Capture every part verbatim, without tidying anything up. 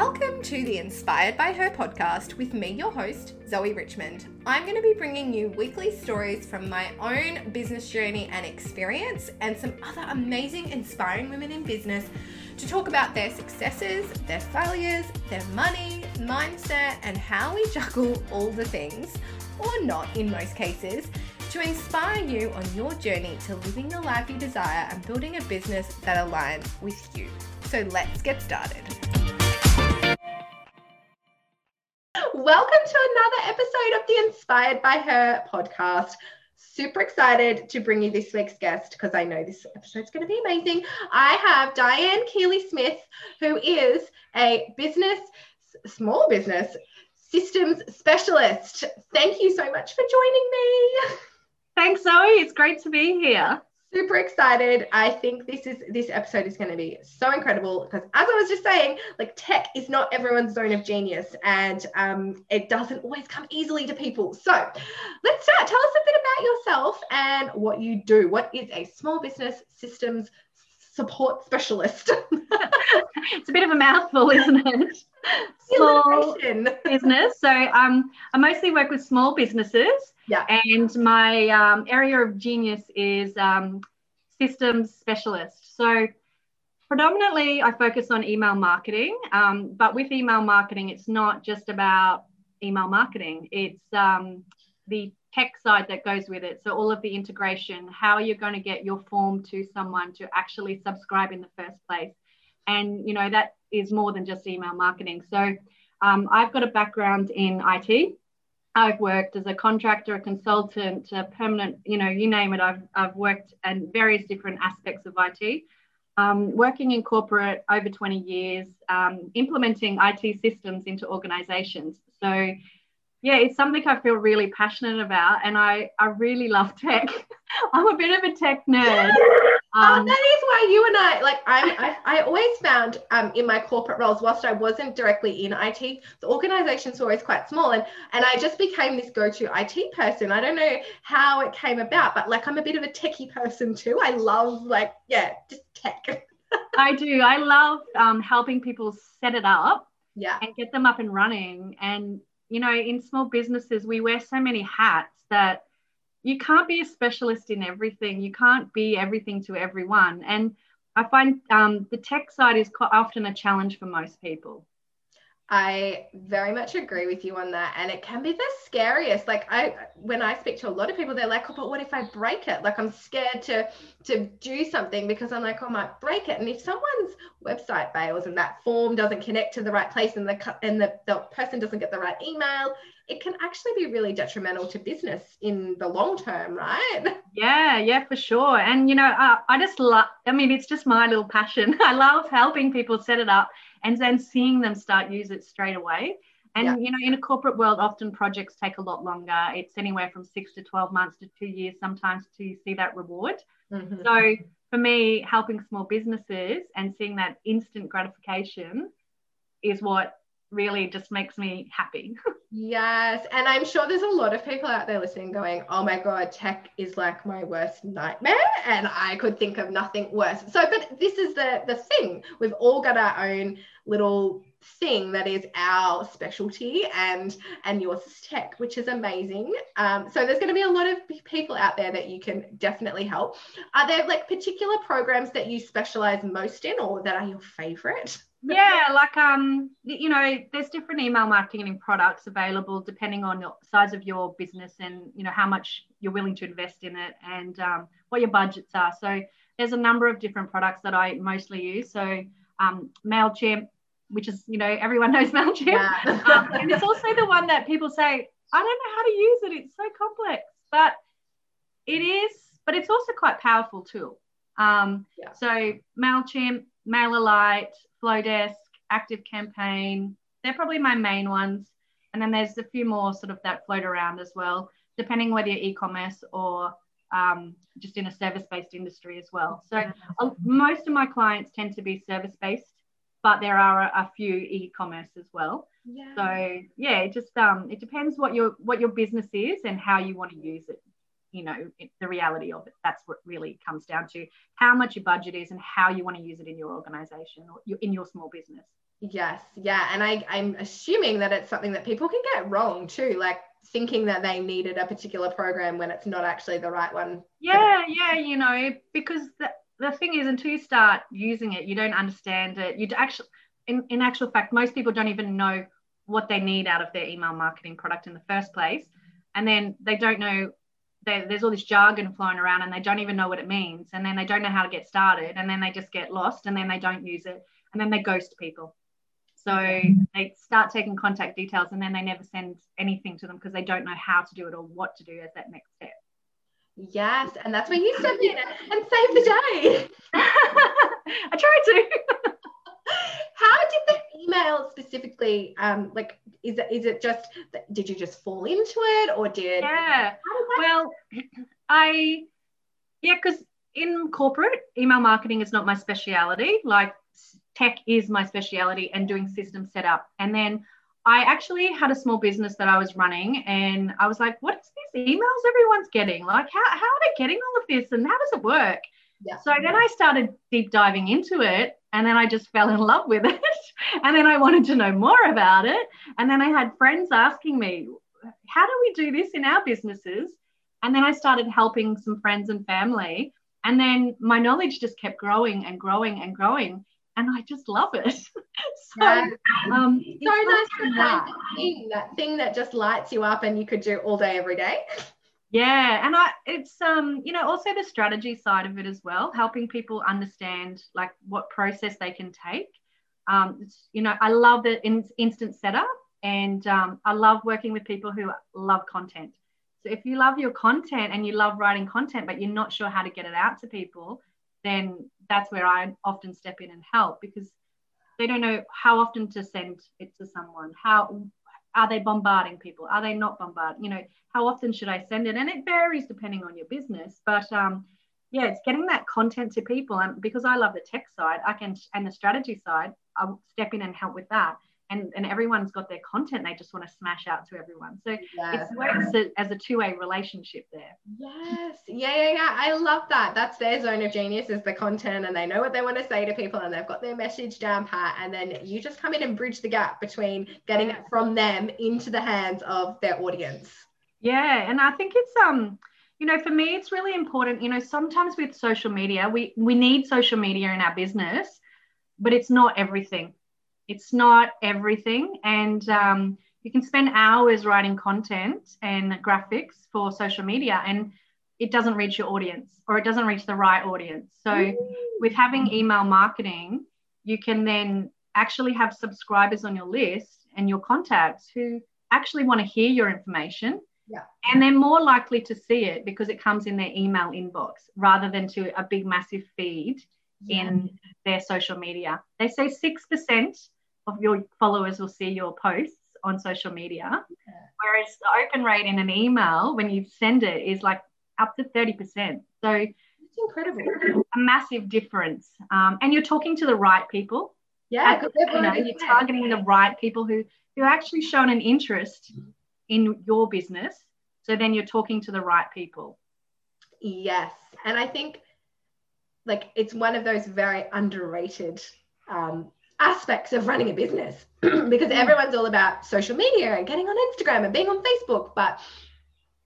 Welcome to the Inspired by Her podcast with me, your host, Zoe Richmond. I'm going to be bringing you weekly stories from my own business journey and experience and some other amazing, inspiring women in business to talk about their successes, their failures, their money, mindset, and how we juggle all the things, or not in most cases, to inspire you on your journey to living the life you desire and building a business that aligns with you. So let's get started. Welcome to another episode of the Inspired by Her podcast. Super excited to bring you this week's guest because I know this episode's going to be amazing. I have Diane Keely-Smith, who is a business, small business systems specialist. Thank you so much for joining me. Thanks, Zoe. It's great to be here. Super excited. I think this is this episode is going to be so incredible because, as I was just saying, like, tech is not everyone's zone of genius, and um, it doesn't always come easily to people. So let's start. Tell us a bit about yourself and what you do. What is a small business systems support specialist? It's a bit of a mouthful, isn't it? Small business. So um, I mostly work with small businesses. Yeah. And my um, area of genius is um, systems specialist. So predominantly I focus on email marketing, um, but with email marketing, it's not just about email marketing. It's um, the tech side that goes with it. So all of the integration, how you're going to get your form to someone to actually subscribe in the first place. And, you know, that is more than just email marketing. So um, I've got a background in I T. I've worked as a contractor, a consultant, a permanent, you know, you name it. I've, I've worked in various different aspects of I T, um, working in corporate over twenty years, um, implementing I T systems into organizations. So, yeah, it's something I feel really passionate about, and I, I really love tech. I'm a bit of a tech nerd. Um, oh, that is why you and I, like, I, I, I always found um, in my corporate roles, whilst I wasn't directly in I T, the organisations were always quite small, and and I just became this go-to I T person. I don't know how it came about, but, like, I'm a bit of a techie person too. I love, like, yeah, just tech. I do. I love um, helping people set it up, yeah, and get them up and running. And, you know, in small businesses, we wear so many hats that you can't be a specialist in everything. You can't be everything to everyone. And I find um, the tech side is quite often a challenge for most people. I very much agree with you on that. And it can be the scariest. Like, I, when I speak to a lot of people, they're like, oh, but what if I break it? Like, I'm scared to, to do something because I'm like, oh, I might break it. And if someone's website fails and that form doesn't connect to the right place and the, and the, the person doesn't get the right email, it can actually be really detrimental to business in the long term, right? Yeah, yeah, for sure. And, you know, I, I just love, I mean, it's just my little passion. I love helping people set it up and then seeing them start use it straight away. And, yeah, you know, in a corporate world, often projects take a lot longer. It's anywhere from six to twelve months to two years sometimes to see that reward. Mm-hmm. So for me, helping small businesses and seeing that instant gratification is what really just makes me happy. Yes, and I'm sure there's a lot of people out there listening going, oh my God, tech is like my worst nightmare, and I could think of nothing worse. So, but this is the the thing. We've all got our own little thing that is our specialty, and and yours is tech, which is amazing. Um, so there's going to be a lot of people out there that you can definitely help. Are there, like, particular programs that you specialize most in, or that are your favorite? Yeah, like, um, you know, there's different email marketing products available depending on the size of your business and, you know, how much you're willing to invest in it and um, what your budgets are. So there's a number of different products that I mostly use. So um, MailChimp, which is, you know, everyone knows MailChimp. Yeah. um, and it's also the one that people say, I don't know how to use it. It's so complex. But it is, but it's also quite a powerful tool. Um, yeah. So MailChimp, MailerLite, Flowdesk, ActiveCampaign, they're probably my main ones. And then there's a few more sort of that float around as well, depending whether you're e-commerce or um, just in a service-based industry as well. So uh, most of my clients tend to be service-based, but there are a, a few e-commerce as well. Yeah. So yeah, it just um, it depends what your what your business is and how you want to use it. you know, it, the reality of it. That's what really comes down to how much your budget is and how you want to use it in your organization or your, in your small business. Yes. Yeah. And I, I'm assuming that it's something that people can get wrong too, like thinking that they needed a particular program when it's not actually the right one. Yeah. Yeah. You know, because the, the thing is, until you start using it, you don't understand it. You actually, in, in actual fact, most people don't even know what they need out of their email marketing product in the first place. And then they don't know, they, there's all this jargon flowing around and they don't even know what it means. And then they don't know how to get started. And then they just get lost and then they don't use it. And then they ghost people. So they start taking contact details and then they never send anything to them because they don't know how to do it or what to do as that next step. Yes, and that's when you step in and save the day. I tried to. How did the email specifically, um, like, is it, is it just, did you just fall into it or did? Yeah, well, I, yeah, because in corporate, email marketing is not my speciality. Like, tech is my speciality and doing system setup. And then I actually had a small business that I was running and I was like, what is these emails everyone's getting? Like, how, how are they getting all of this and how does it work? Yeah. So then I started deep diving into it and then I just fell in love with it. And then I wanted to know more about it. And then I had friends asking me, how do we do this in our businesses? And then I started helping some friends and family. And then my knowledge just kept growing and growing and growing. And I just love it. So, yeah. um, so nice to have that thing that just lights you up and you could do all day, every day. Yeah. And I, it's, um, you know, also the strategy side of it as well, helping people understand like what process they can take. Um, it's, you know, I love the in, instant setup and um, I love working with people who love content. So if you love your content and you love writing content, but you're not sure how to get it out to people, then that's where I often step in and help because they don't know how often to send it to someone. How are they bombarding people? Are they not bombarding? You know, how often should I send it? And it varies depending on your business. But um, yeah, it's getting that content to people. And because I love the tech side, I can and the strategy side, I'll step in and help with that. And and everyone's got their content. They just want to smash out to everyone. So yes. It works as a, as a two-way relationship there. Yes. Yeah, yeah, yeah. I love that. That's their zone of genius is the content and they know what they want to say to people and they've got their message down pat. And then you just come in and bridge the gap between getting it from them into the hands of their audience. Yeah. And I think it's, um, you know, for me, it's really important, you know, sometimes with social media, we, we need social media in our business, but it's not everything. It's not everything. And um, you can spend hours writing content and graphics for social media and it doesn't reach your audience or it doesn't reach the right audience. So mm-hmm. with having email marketing, you can then actually have subscribers on your list and your contacts who actually want to hear your information. Yeah. And they're more likely to see it because it comes in their email inbox rather than to a big, massive feed yeah. in their social media. They say six percent of your followers will see your posts on social media, yeah. whereas the open rate in an email when you send it is like up to thirty percent. So it's incredible, a massive difference. Um, and you're talking to the right people. Yeah, because you know, you're targeting the right people who who actually shown an interest in your business. So then you're talking to the right people. Yes, and I think like it's one of those very underrated Um, aspects of running a business because everyone's all about social media and getting on Instagram and being on Facebook, but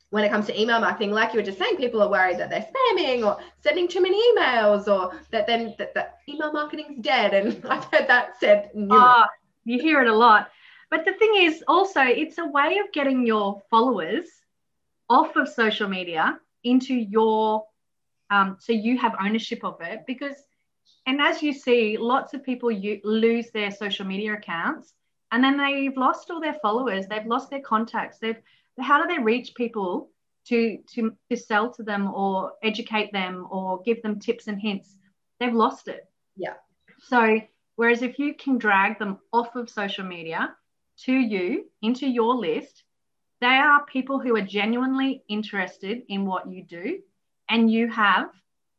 when it comes to email marketing, like you were just saying, people are worried that they're spamming or sending too many emails or that then that, that email marketing's dead, and I've heard that said numerous. Oh, you hear it a lot. But the thing is also it's a way of getting your followers off of social media into your um so you have ownership of it because and as you see, lots of people you lose their social media accounts and then they've lost all their followers. They've lost their contacts. They've, how do they reach people to, to, to sell to them or educate them or give them tips and hints? They've lost it. Yeah. So whereas if you can drag them off of social media to you, into your list, they are people who are genuinely interested in what you do and you have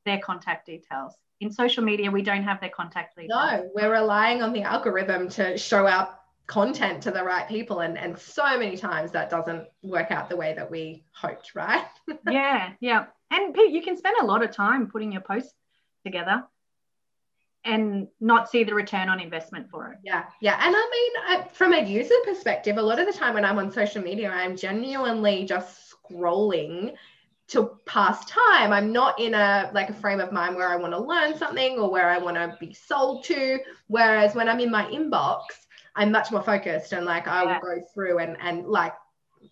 their contact details. In social media, we don't have their contact details. No, we're relying on the algorithm to show our content to the right people. And, and so many times that doesn't work out the way that we hoped, right? Yeah, yeah. And Pete, you can spend a lot of time putting your posts together and not see the return on investment for it. Yeah, yeah. And I mean, I, from a user perspective, a lot of the time when I'm on social media, I'm genuinely just scrolling to pass time. I'm not in a like a frame of mind where I want to learn something or where I want to be sold to. Whereas when I'm in my inbox, I'm much more focused and like I will go through and and like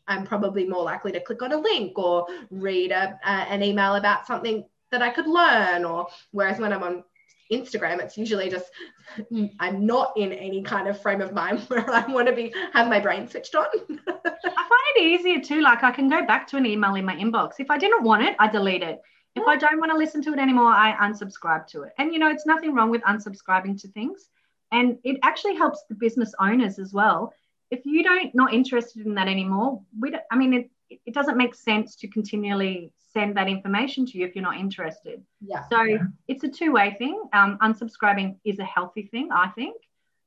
I'm probably more likely to click on a link or read a, a, an email about something that I could learn. Or whereas when I'm on Instagram, it's usually just I'm not in any kind of frame of mind where I want to be have my brain switched on. I find it easier too. Like I can go back to an email in my inbox. If I didn't want it, I delete it. If I don't want to listen to it anymore, I unsubscribe to it. And you know, it's nothing wrong with unsubscribing to things. And it actually helps the business owners as well. If you don't not interested in that anymore, we don't, I mean, it, it doesn't make sense to continually send that information to you if you're not interested. Yeah. So yeah. It's a two-way thing. Um, unsubscribing is a healthy thing, I think.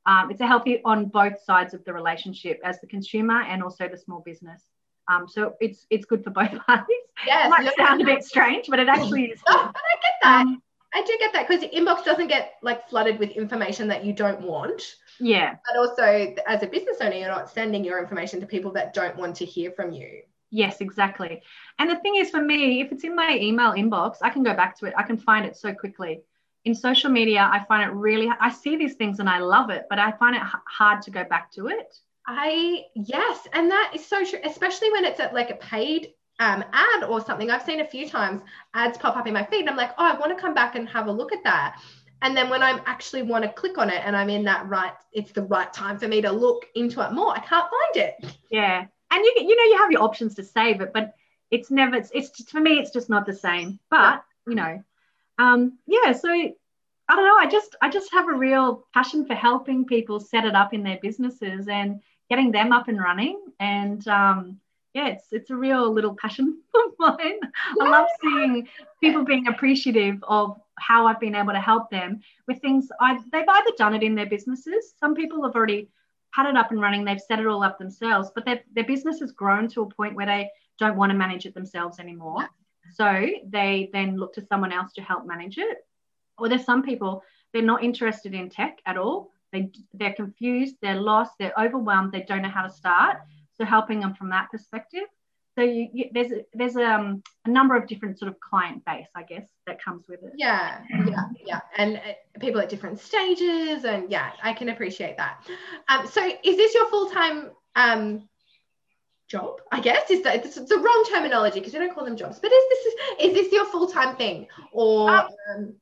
Um, it's a healthy on both sides of the relationship, as the consumer and also the small business. Um, so it's it's good for both parties. Yes. It might no, sound no. a bit strange, but it actually is. Oh, but I get that. Um, I do get that, because the inbox doesn't get like flooded with information that you don't want. Yeah. But also as a business owner, you're not sending your information to people that don't want to hear from you. Yes, exactly. And the thing is, for me, if it's in my email inbox, I can go back to it. I can find it so quickly. In social media, I find it really, I see these things and I love it, but I find it hard to go back to it. I, yes. And that is so true, especially when it's at like a paid Um, ad or something. I've seen a few times ads pop up in my feed and I'm like, oh, I want to come back and have a look at that. And then when I actually want to click on it and I'm in that right, it's the right time for me to look into it more, I can't find it. Yeah. And you you know, you have your options to save it, but it's never, it's, it's just, for me, it's just not the same. But, you know, um, yeah, so I don't know. I just, I just have a real passion for helping people set it up in their businesses and getting them up and running. And, um, yeah, it's, it's a real little passion of mine. I love seeing people being appreciative of how I've been able to help them with things. I've, they've either done it in their businesses. Some people have already had it up and running. They've set it all up themselves, but their, their business has grown to a point where they don't want to manage it themselves anymore. So they then look to someone else to help manage it. Or there's some people, they're not interested in tech at all. They, they're confused, they're lost, they're overwhelmed, they don't know how to start. So helping them from that perspective. So you, you, there's a, there's um, a number of different sort of client base, I guess, that comes with it. Yeah, yeah, yeah. And uh, people at different stages, and yeah, I can appreciate that. Um, so is this your full-time um, job? I guess is that it's the wrong terminology because we don't call them jobs. But is this is this your full-time thing or? Um, um,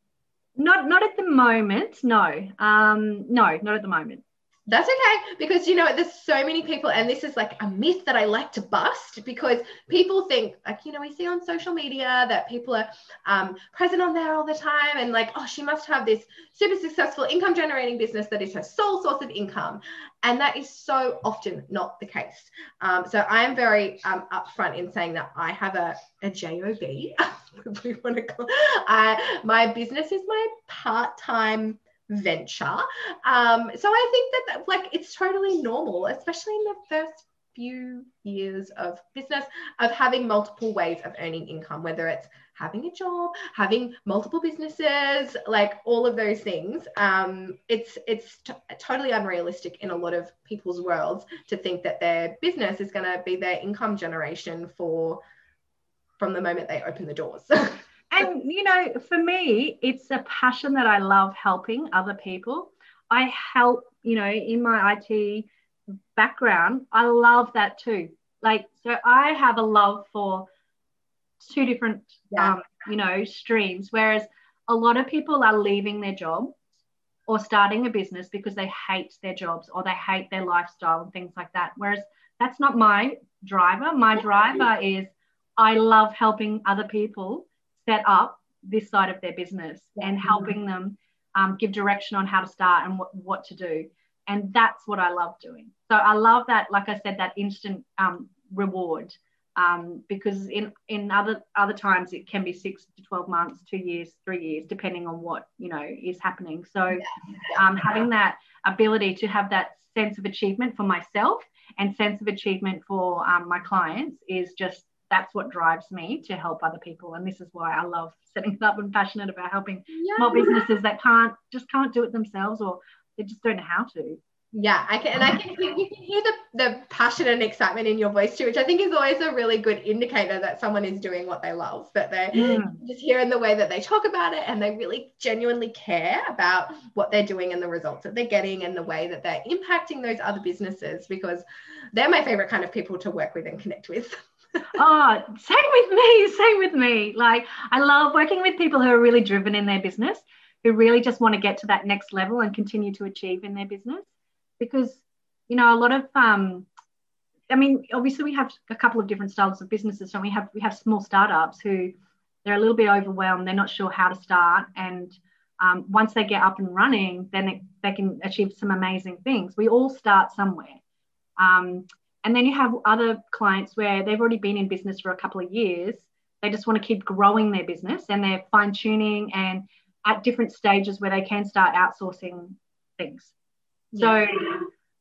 not not at the moment. No, um, no, not at the moment. That's okay, because you know there's so many people, and this is like a myth that I like to bust, because people think like, you know, we see on social media that people are um, present on there all the time and like, oh, she must have this super successful income generating business that is her sole source of income, and that is so often not the case. Um, so I am very um, upfront in saying that I have a, a job. If we want to call it. Uh, my business is my part-time venture. Um, so I think that, that like it's totally normal, especially in the first few years of business, of having multiple ways of earning income, whether it's having a job, having multiple businesses, like all of those things. Um, it's it's t- totally unrealistic in a lot of people's worlds to think that their business is going to be their income generation for from the moment they open the doors. And, you know, for me, it's a passion that I love helping other people. I help, you know, in my I T background, I love that too. Like, so I have a love for two different, yeah. um, you know, streams, whereas a lot of people are leaving their job or starting a business because they hate their jobs or they hate their lifestyle and things like that, whereas that's not my driver. My driver is I love helping other people set up this side of their business and helping them um, give direction on how to start and what, what to do. And that's what I love doing. So I love that, like I said, that instant um, reward um, because in in other other times it can be six to twelve months, two years, three years, depending on what you know is happening. So yeah. um, having that ability to have that sense of achievement for myself and sense of achievement for um, my clients is just, that's what drives me to help other people. And this is why I love setting it up and passionate about helping yeah. small businesses that can't, just can't do it themselves, or they just don't know how to. Yeah, I can, and I can hear, you can hear the, the passion and excitement in your voice too, which I think is always a really good indicator that someone is doing what they love, that they yeah. just hear in the way that they talk about it, and they really genuinely care about what they're doing and the results that they're getting and the way that they're impacting those other businesses, because they're my favorite kind of people to work with and connect with. Oh, same with me, same with me. Like, I love working with people who are really driven in their business, who really just want to get to that next level and continue to achieve in their business. Because, you know, a lot of, um, I mean, obviously we have a couple of different styles of businesses. So we have we have small startups who, they're a little bit overwhelmed. They're not sure how to start. And um, once they get up and running, then it, they can achieve some amazing things. We all start somewhere. Um, and then you have other clients where they've already been in business for a couple of years. They just want to keep growing their business, and they're fine-tuning and at different stages where they can start outsourcing things. So,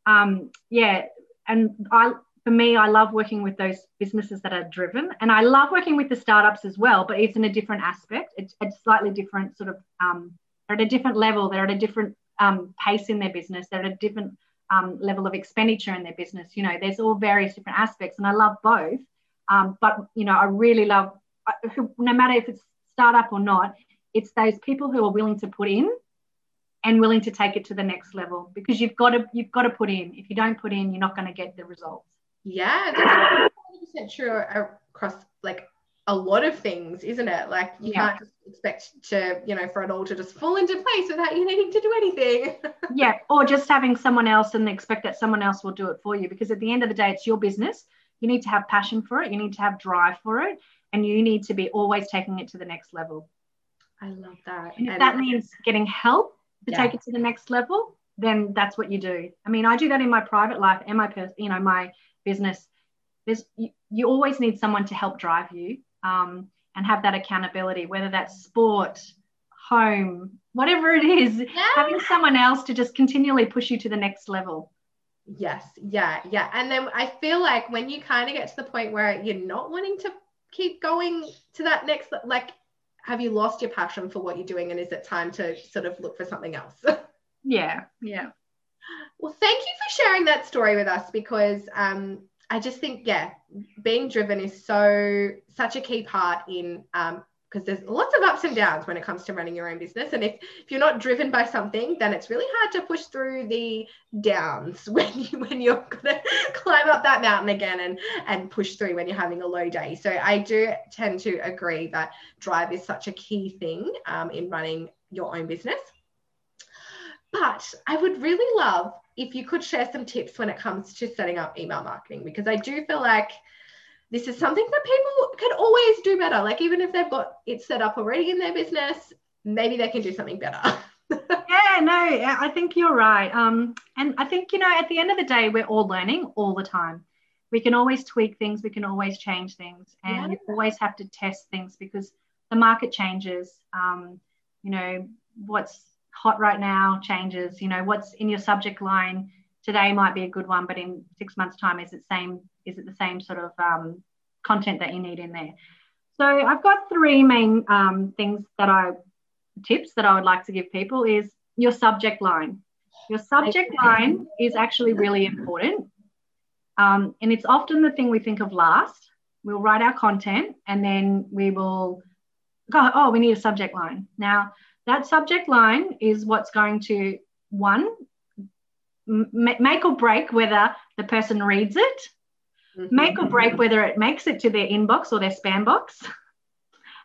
um, yeah, and I, for me, I love working with those businesses that are driven, and I love working with the startups as well, but it's in a different aspect. It's a slightly different sort of, um, they're at a different level, they're at a different um, pace in their business, they're at a different um, level of expenditure in their business. You know, there's all various different aspects, and I love both, um, but, you know, I really love, no matter if it's startup or not, it's those people who are willing to put in and willing to take it to the next level, because you've got to you've got to put in. If you don't put in, you're not going to get the results. Yeah, that's one hundred percent true across like a lot of things, isn't it? Like you yeah. can't just expect to, you know, for it all to just fall into place without you needing to do anything. Yeah, or just having someone else and expect that someone else will do it for you, because at the end of the day, it's your business. You need to have passion for it. You need to have drive for it, and you need to be always taking it to the next level. I love that. And if and that means getting help to yeah. take it to the next level, then that's what you do. I mean, I do that in my private life and my, pers- you know, my business. There's, you, you always need someone to help drive you um, and have that accountability, whether that's sport, home, whatever it is, yeah. having someone else to just continually push you to the next level. Yes, yeah, yeah. And then I feel like when you kind of get to the point where you're not wanting to keep going to that next, like, have you lost your passion for what you're doing, and is it time to sort of look for something else? Yeah, yeah. Well, thank you for sharing that story with us, because um, I just think, yeah, being driven is so, such a key part in, um, because there's lots of ups and downs when it comes to running your own business. And if, if you're not driven by something, then it's really hard to push through the downs when, you, when you're going to climb up that mountain again and, and push through when you're having a low day. So I do tend to agree that drive is such a key thing um, in running your own business. But I would really love if you could share some tips when it comes to setting up email marketing, because I do feel like this is something that people can always do better. Like, even if they've got it set up already in their business, maybe they can do something better. Yeah, no, I think you're right. Um, and I think, you know, at the end of the day, we're all learning all the time. We can always tweak things. We can always change things. And yeah. you always have to test things, because the market changes. Um, you know, what's hot right now changes. You know, what's in your subject line today might be a good one, but in six months' time, is it same? Is it the same sort of um, content that you need in there? So I've got three main um, things that I tips that I would like to give people is your subject line. Your subject line is actually really important, um, and it's often the thing we think of last. We'll write our content, and then we will go, oh, we need a subject line. Now, that subject line is what's going to, one, make or break whether the person reads it, mm-hmm. make or break whether it makes it to their inbox or their spam box.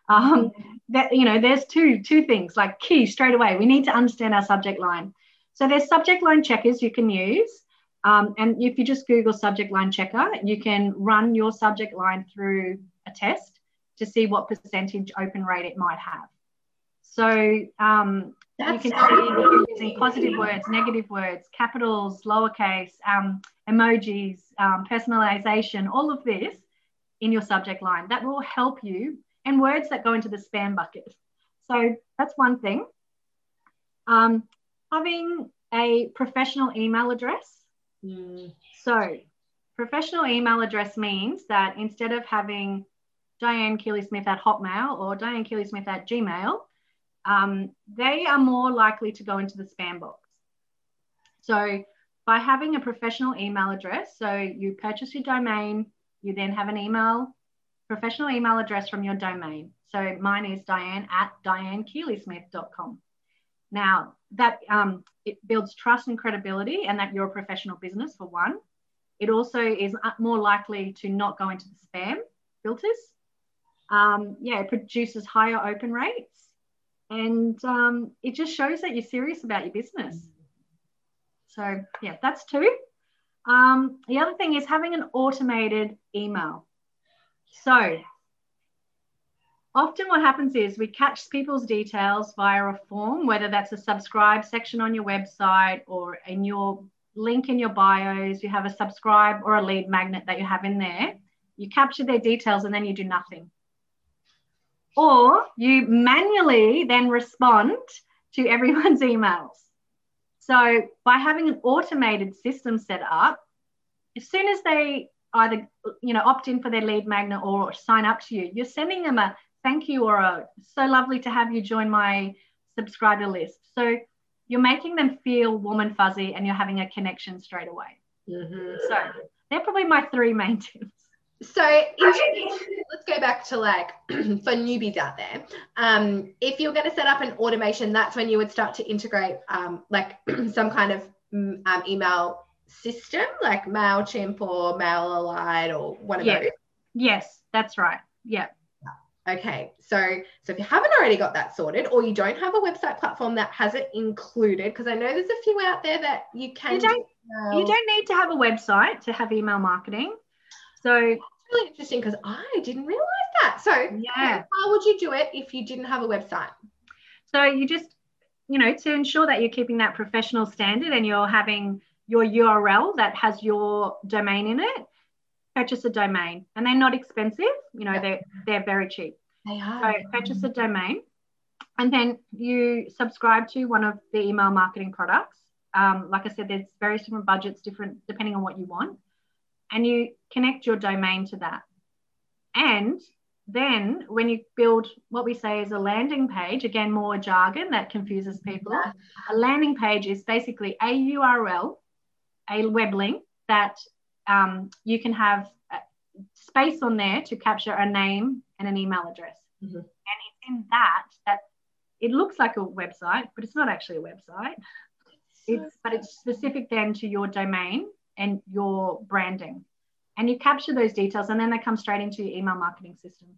Um, that, you know, there's two two things, like key straight away. We need to understand our subject line. So there's subject line checkers you can use. Um, and if you just Google subject line checker, you can run your subject line through a test to see what percentage open rate it might have. So um, you can see using positive words, negative words, capitals, lowercase, um, emojis, um, personalization, all of this in your subject line. That will help you, and words that go into the spam bucket. So that's one thing. Um, having a professional email address. Mm. So professional email address means that instead of having Diane Keely-Smith at Hotmail or Diane Keely-Smith at Gmail, um, they are more likely to go into the spam box. So by having a professional email address, so you purchase your domain, you then have an email, professional email address from your domain. So mine is Diane at diane keely smith dot com. Now that um, it builds trust and credibility, and that you're a professional business for one. It also is more likely to not go into the spam filters. Um, yeah, it produces higher open rates, and um, it just shows that you're serious about your business. So yeah, that's two. Um, the other thing is having an automated email. So often what happens is we catch people's details via a form, whether that's a subscribe section on your website or in your link in your bios, you have a subscribe or a lead magnet that you have in there. You capture their details and then you do nothing. Or you manually then respond to everyone's emails. So by having an automated system set up, as soon as they either, you know, opt in for their lead magnet or sign up to you, you're sending them a thank you or a so lovely to have you join my subscriber list. So you're making them feel warm and fuzzy, and you're having a connection straight away. Mm-hmm. So they're probably my three main tips. So let's go back to, like, for newbies out there, um, if you're going to set up an automation, that's when you would start to integrate um, like some kind of um, email system, like MailChimp or MailerLite or one of those. Yes, that's right. Yeah. Okay, so so if you haven't already got that sorted, or you don't have a website platform that has it included, because I know there's a few out there that you can. You don't, do you don't need to have a website to have email marketing. So it's really interesting, because I didn't realize that. So yeah, how would you do it if you didn't have a website? So you just, you know, to ensure that you're keeping that professional standard and you're having your U R L that has your domain in it. Purchase a domain, and they're not expensive. You know, yeah. they're, they're very cheap. They are. So purchase a domain, and then you subscribe to one of the email marketing products. Um, like I said, there's various different budgets, different depending on what you want, and you connect your domain to that. And then when you build what we say is a landing page, again, more jargon that confuses people. Yeah. A landing page is basically a U R L, a web link that Um, you can have space on there to capture a name and an email address. Mm-hmm. And it's in that that it looks like a website, but it's not actually a website. It's, but it's specific then to your domain and your branding. And you capture those details, and then they come straight into your email marketing system.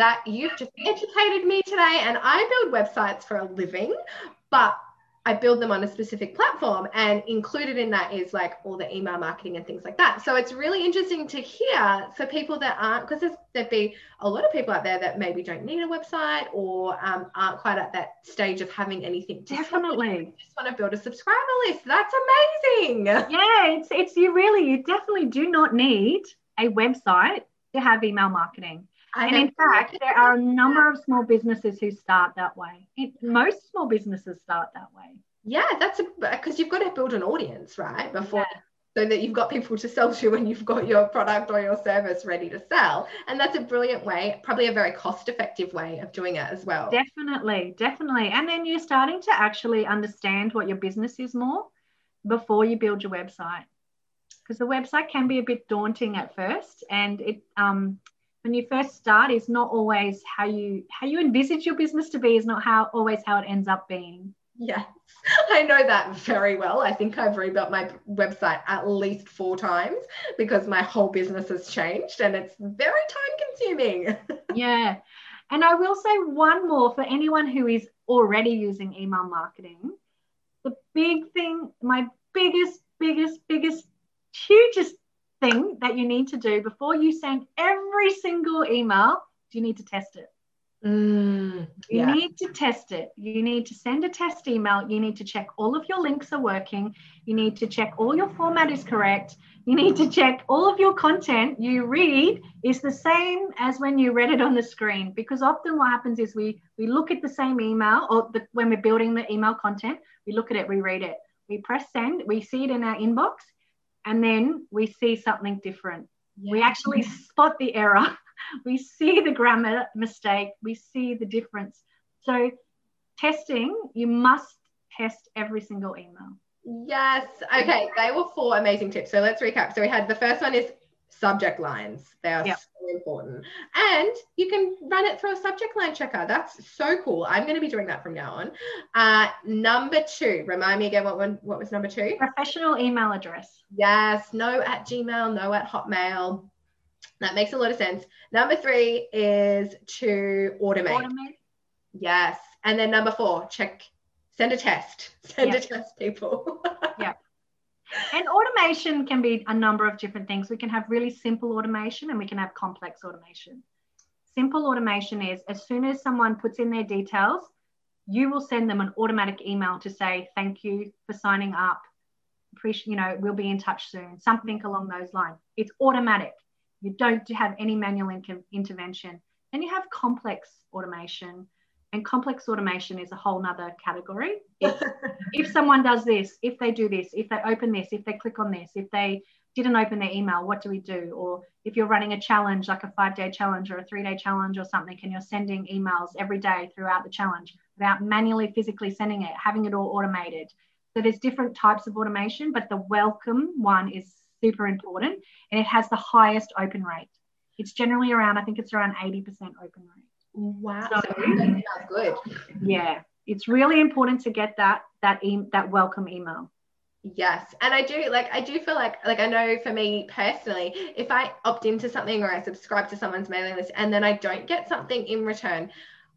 That you've just educated me today, and I build websites for a living, but I build them on a specific platform, and included in that is like all the email marketing and things like that. So it's really interesting to hear for people that aren't, because there'd be a lot of people out there that maybe don't need a website or um, aren't quite at that stage of having anything to definitely just want to build a subscriber list. That's amazing. Yeah, it's it's you really you definitely do not need a website to have email marketing. I and in fact, there are a number of small businesses who start that way. It, most small businesses start that way. Yeah, that's because you've got to build an audience, right? Before, yeah. So that you've got people to sell to when you've got your product or your service ready to sell. And that's a brilliant way, probably a very cost-effective way of doing it as well. Definitely, definitely. And then you're starting to actually understand what your business is more before you build your website, because the website can be a bit daunting at first, and it um. when you first start, it's not always how you how you envisage your business to be, is not how always how it ends up being. Yes, I know that very well. I think I've rebuilt my website at least four times because my whole business has changed, and it's very time consuming. Yeah. And I will say one more for anyone who is already using email marketing. The big thing, my biggest, biggest, biggest, hugest thing that you need to do before you send every single email, you need to test it. Mm, you yeah. need to test it. You need to send a test email. You need to check all of your links are working. You need to check all your format is correct. You need to check all of your content you read is the same as when you read it on the screen, because often what happens is we we look at the same email, or the, when we're building the email content, we look at it, we read it, we press send, we see it in our inbox, and then we see something different. Yeah. We actually spot the error. We see the grammar mistake. We see the difference. So testing, you must test every single email. Yes. Okay. They were four amazing tips. So let's recap. So we had the first one is subject lines. They are yep. so important. And you can run it through a subject line checker. That's so cool. I'm going to be doing that from now on. Uh, number two, remind me again, what one, what was number two? Professional email address. Yes. No at Gmail, no at Hotmail. That makes a lot of sense. Number three is to automate. automate. Yes. And then number four, check, send a test. Send yeah. a test, people. yeah. And automation can be a number of different things. We can have really simple automation and we can have complex automation. Simple automation is as soon as someone puts in their details, you will send them an automatic email to say, thank you for signing up. Appreciate, you know, we'll be in touch soon. Something along those lines. It's automatic. You don't have any manual in- intervention. Then you have complex automation, and complex automation is a whole nother category. If, if someone does this, if they do this, if they open this, if they click on this, if they didn't open their email, what do we do? Or if you're running a challenge, like a five-day challenge or a three-day challenge or something, and you're sending emails every day throughout the challenge without manually physically sending it, having it all automated. So there's different types of automation, but the welcome one is super important, and it has the highest open rate. It's generally around, I think it's around eighty percent open rate. Wow. So, that's good. Yeah, it's really important to get that that e- that welcome email. Yes, and I do like I do feel like like I know for me personally, if I opt into something or I subscribe to someone's mailing list and then I don't get something in return,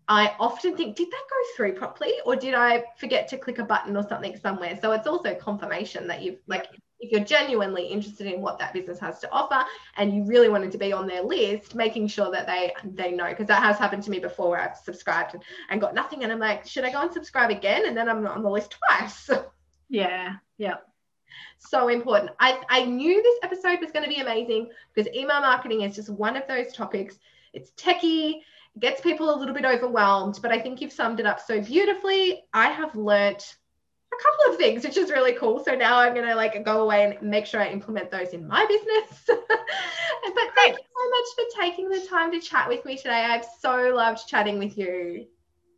I often think, did that go through properly, or did I forget to click a button or something somewhere? So it's also confirmation that you've like. If you're genuinely interested in what that business has to offer and you really wanted to be on their list, making sure that they they know, because that has happened to me before where I've subscribed and, and got nothing and I'm like, should I go and subscribe again? And then I'm not on the list twice. Yeah, yeah. So important. I, I knew this episode was going to be amazing because email marketing is just one of those topics. It's techie, gets people a little bit overwhelmed, but I think you've summed it up so beautifully. I have learnt a couple of things, which is really cool. So now I'm going to like go away and make sure I implement those in my business. But thank you so much for taking the time to chat with me today. I've so loved chatting with you.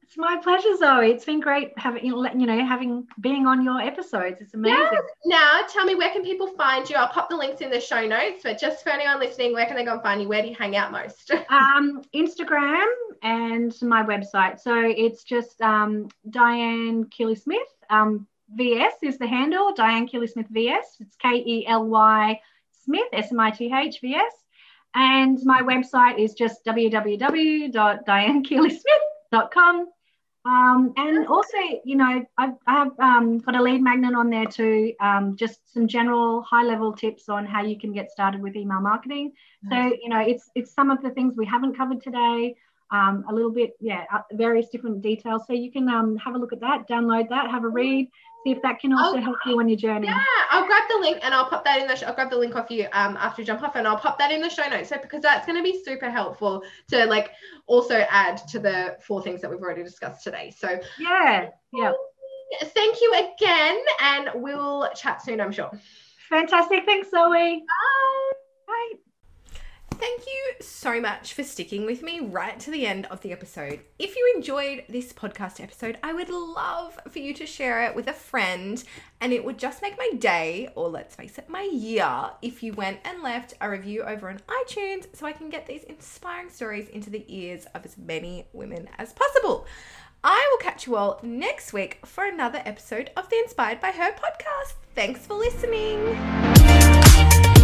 It's my pleasure, Zoe. It's been great having, you know, having, being on your episodes. It's amazing. Yes. Now tell me, where can people find you? I'll pop the links in the show notes, but just for anyone listening, where can they go and find you? Where do you hang out most? um, Instagram and my website. So it's just um, Diane Keely-Smith. Um, V S is the handle, Diane Keely-Smith V S. It's K E L Y Smith, S M I T H V S. And my website is just w w w dot diane keely smith dot com. Um, and also, you know, I've, I've um, got a lead magnet on there too, um, just some general high-level tips on how you can get started with email marketing. Nice. So, you know, it's it's some of the things we haven't covered today, um, a little bit, yeah, various different details. So you can um, have a look at that, download that, have a read, see if that can also I'll, help you on your journey. Yeah, I'll grab the link and I'll pop that in the, sh- I'll grab the link off you um, after you jump off, and I'll pop that in the show notes. So because that's going to be super helpful to like also add to the four things that we've already discussed today. So yeah, yeah. Thank you again, and we'll chat soon, I'm sure. Fantastic. Thanks, Zoe. Bye. Bye. Thank you so much for sticking with me right to the end of the episode. If you enjoyed this podcast episode, I would love for you to share it with a friend, and it would just make my day, or let's face it, my year, if you went and left a review over on iTunes so I can get these inspiring stories into the ears of as many women as possible. I will catch you all next week for another episode of the Inspired by Her podcast. Thanks for listening.